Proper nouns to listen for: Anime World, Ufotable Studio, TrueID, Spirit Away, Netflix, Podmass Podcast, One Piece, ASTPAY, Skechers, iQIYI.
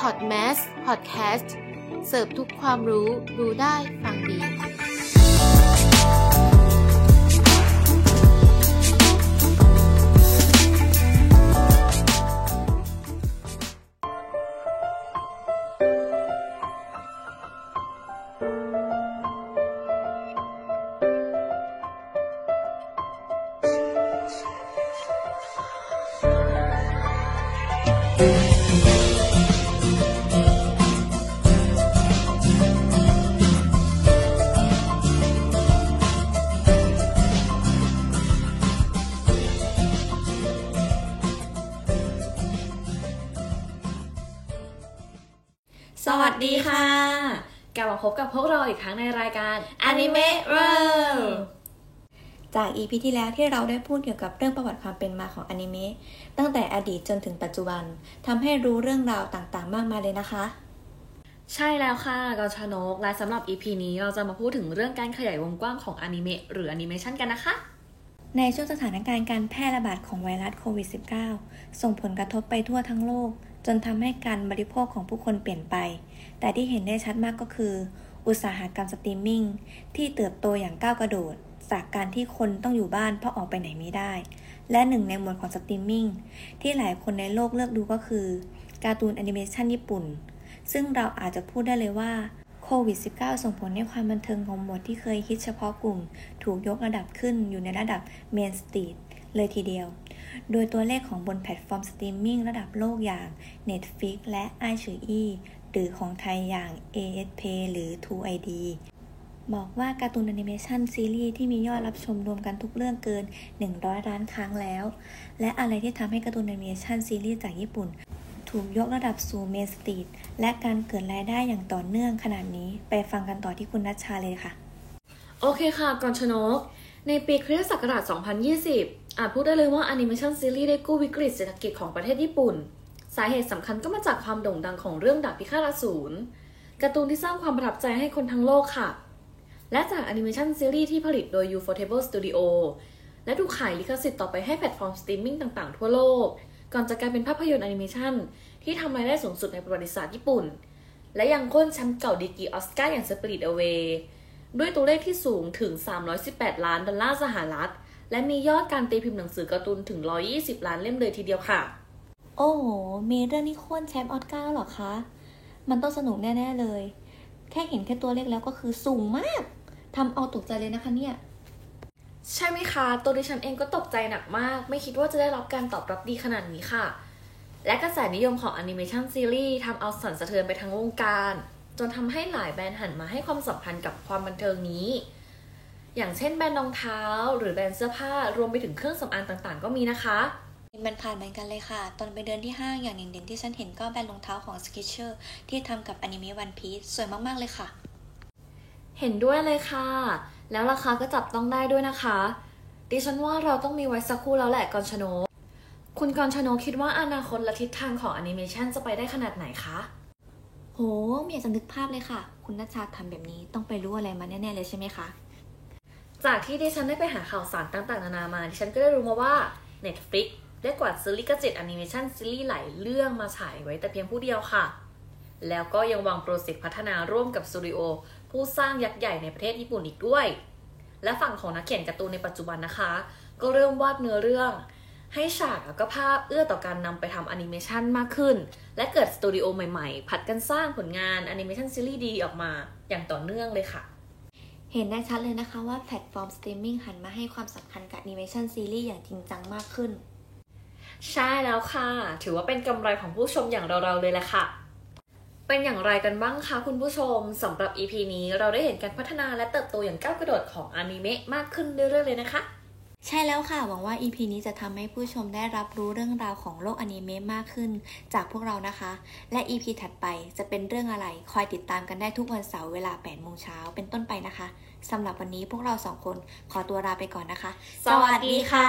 Podmass Podcast เสิร์ฟทุกความรู้รู้ได้ฟังดีพบกับพวกเราอีกครั้งในรายการ Anime World จาก EP ที่แล้วที่เราได้พูดเกี่ยวกับเรื่องประวัติความเป็นมาของอนิเมะตั้งแต่อดีตจนถึงปัจจุบันทำให้รู้เรื่องราวต่างๆมากมายเลยนะคะใช่แล้วค่ะกอชนกและสำหรับ EP นี้เราจะมาพูดถึงเรื่องการขยายวงกว้างของอนิเมะหรือแอนิเมชั่นกันนะคะในช่วงสถานการณ์การแพร่ระบาดของไวรัสโควิด -19 ส่งผลกระทบไปทั่วทั้งโลกจนทำให้การบริโภคของผู้คนเปลี่ยนไปแต่ที่เห็นได้ชัดมากก็คืออุตสาหกรรมสตรีมมิ่งที่เติบโตอย่างก้าวกระโดดจากการที่คนต้องอยู่บ้านเพราะออกไปไหนไม่ได้และหนึ่งในหมวดของสตรีมมิ่งที่หลายคนในโลกเลือกดูก็คือการ์ตูนแอนิเมชันญี่ปุ่นซึ่งเราอาจจะพูดได้เลยว่าโควิด -19 ส่งผลให้ความบันเทิงของหมวดที่เคยฮิตเฉพาะกลุ่มถูกยกระดับขึ้นอยู่ในระดับเมนสตรีทเลยทีเดียวโดยตัวเลขของบนแพลตฟอร์มสตรีมมิ่งระดับโลกอย่าง Netflix และ iQIYI หรือของไทยอย่าง ASTPAY หรือ TrueID บอกว่าการ์ตูนแอนิเมชันซีรีส์ที่มียอดรับชมรวมกันทุกเรื่องเกิน100ล้านครั้งแล้วและอะไรที่ทำให้การ์ตูนแอนิเมชันซีรีส์จากญี่ปุ่นถูกยกระดับสู่เมนสตรีทและการเกิดรายได้อย่างต่อเนื่องขนาดนี้ไปฟังกันต่อที่คุณณัชชาเลยค่ะโอเคค่ะกรชนกในปีคริสตศักราช2020อาจพูดได้เลยว่าแอนิเมชันซีรีส์ได้กู้วิกฤตเศรษฐกิจของประเทศญี่ปุ่นสาเหตุสำคัญก็มาจากความโด่งดังของเรื่องดาบพิฆาตอสูรการ์ตูนที่สร้างความประทับใจให้คนทั้งโลกค่ะและจากแอนิเมชันซีรีส์ที่ผลิตโดย Ufotable Studio และถูกขายลิขสิทธิ์ต่อไปให้แพลตฟอร์มสตรีมมิ่งต่างๆทั่วโลกก่อนจะกลายเป็นภาพยนตร์แอนิเมชันที่ทำรายได้สูงสุดในประวัติศาสตร์ญี่ปุ่นและยังคว้าแชมป์เก่าดีกรีออสการ์อย่าง Spirit Away ด้วยตัวเลขที่สูงถึง318ล้านดอลลาร์สหรัฐและมียอดการตีพิมพ์หนังสือการ์ตูนถึง120ล้านเล่มเลยทีเดียวค่ะโอ้โหมีเรื่องนี้โค่นแชมป์ออสการ์หรอคะมันต้องสนุกแน่ๆเลยแค่เห็นแค่ตัวเลขแล้วก็คือสูงมากทำเอาตกใจเลยนะคะเนี่ยใช่ไหมคะตัวดิฉันเองก็ตกใจหนักมากไม่คิดว่าจะได้รับการตอบรับดีขนาดนี้ค่ะและกระแสนิยมของแอนิเมชันซีรีส์ทำเอาสั่นสะเทือนไปทั้งวงการจนทำให้หลายแบรนด์หันมาให้ความสำคัญกับความบันเทิงนี้อย่างเช่นแบรนด์รองเท้าหรือแบรนด์เสื้อผ้ารวมไปถึงเครื่องสำอางต่างๆก็มีนะคะมันผ่านเหมือนกันเลยค่ะตอนไปเดินที่ห้างอย่างเด่นๆที่ฉันเห็นก็แบรนด์รองเท้าของ Skechers ที่ทำกับอนิเมะ One Piece สวยมากๆเลยค่ะเห็นด้วยเลยค่ะแล้วราคาก็จับต้องได้ด้วยนะคะดิฉันว่าเราต้องมีไว้สักคู่แล้วแหละกรชนกคุณกรชนกคิดว่าอนาคตและทิศทางของแอนิเมชั่นจะไปได้ขนาดไหนคะโหไม่อยากจะนึกภาพเลยค่ะคุณณัชชาทำแบบนี้ต้องไปรู้อะไรมาแน่ๆเลยใช่ไหมคะจากที่ดิฉันได้ไปหาข่าวสารต่างๆนานามาดิฉันก็ได้รู้มาว่า Netflix ได้กวาดซื้อลิขสิทธิ์แอนิเมชั่นซีรีส์หลายเรื่องมาฉายไว้แต่เพียงผู้เดียวค่ะแล้วก็ยังวางโปรเจกต์พัฒนาร่วมกับสตูดิโอผู้สร้างยักษ์ใหญ่ในประเทศญี่ปุ่นอีกด้วยและฝั่งของนักเขียนการ์ตูนในปัจจุบันนะคะก็เริ่มวาดเนื้อเรื่องให้ฉากแล้วก็ภาพเอื้อต่อการนำไปทำแอนิเมชั่นมากขึ้นและเกิดสตูดิโอใหม่ๆผัดกันสร้างผลงานแอนิเมชั่นซีรีส์ดีออกมาอย่างต่อเนื่องเลยค่ะเห็นได้ชัดเลยนะคะว่าแพลตฟอร์มสตรีมมิ่งหันมาให้ความสำคัญกับแอนิเมชันซีรีส์อย่างจริงจังมากขึ้นใช่แล้วค่ะถือว่าเป็นกำไรของผู้ชมอย่างเราๆเลยแหละค่ะเป็นอย่างไรกันบ้างคะคุณผู้ชมสำหรับ EP นี้เราได้เห็นการพัฒนาและเติบโตอย่างก้าวกระโดดของอนิเมะมากขึ้นเรื่อยๆเลยนะคะใช่แล้วค่ะหวังว่า EP นี้จะทำให้ผู้ชมได้รับรู้เรื่องราวของโลกอนิเมะมากขึ้นจากพวกเรานะคะและ EP ถัดไปจะเป็นเรื่องอะไรคอยติดตามกันได้ทุกวันเสาร์เวลา 8:00 น.เป็นต้นไปนะคะสำหรับวันนี้พวกเรา2คนขอตัวลาไปก่อนนะคะสวัสดีค่ะ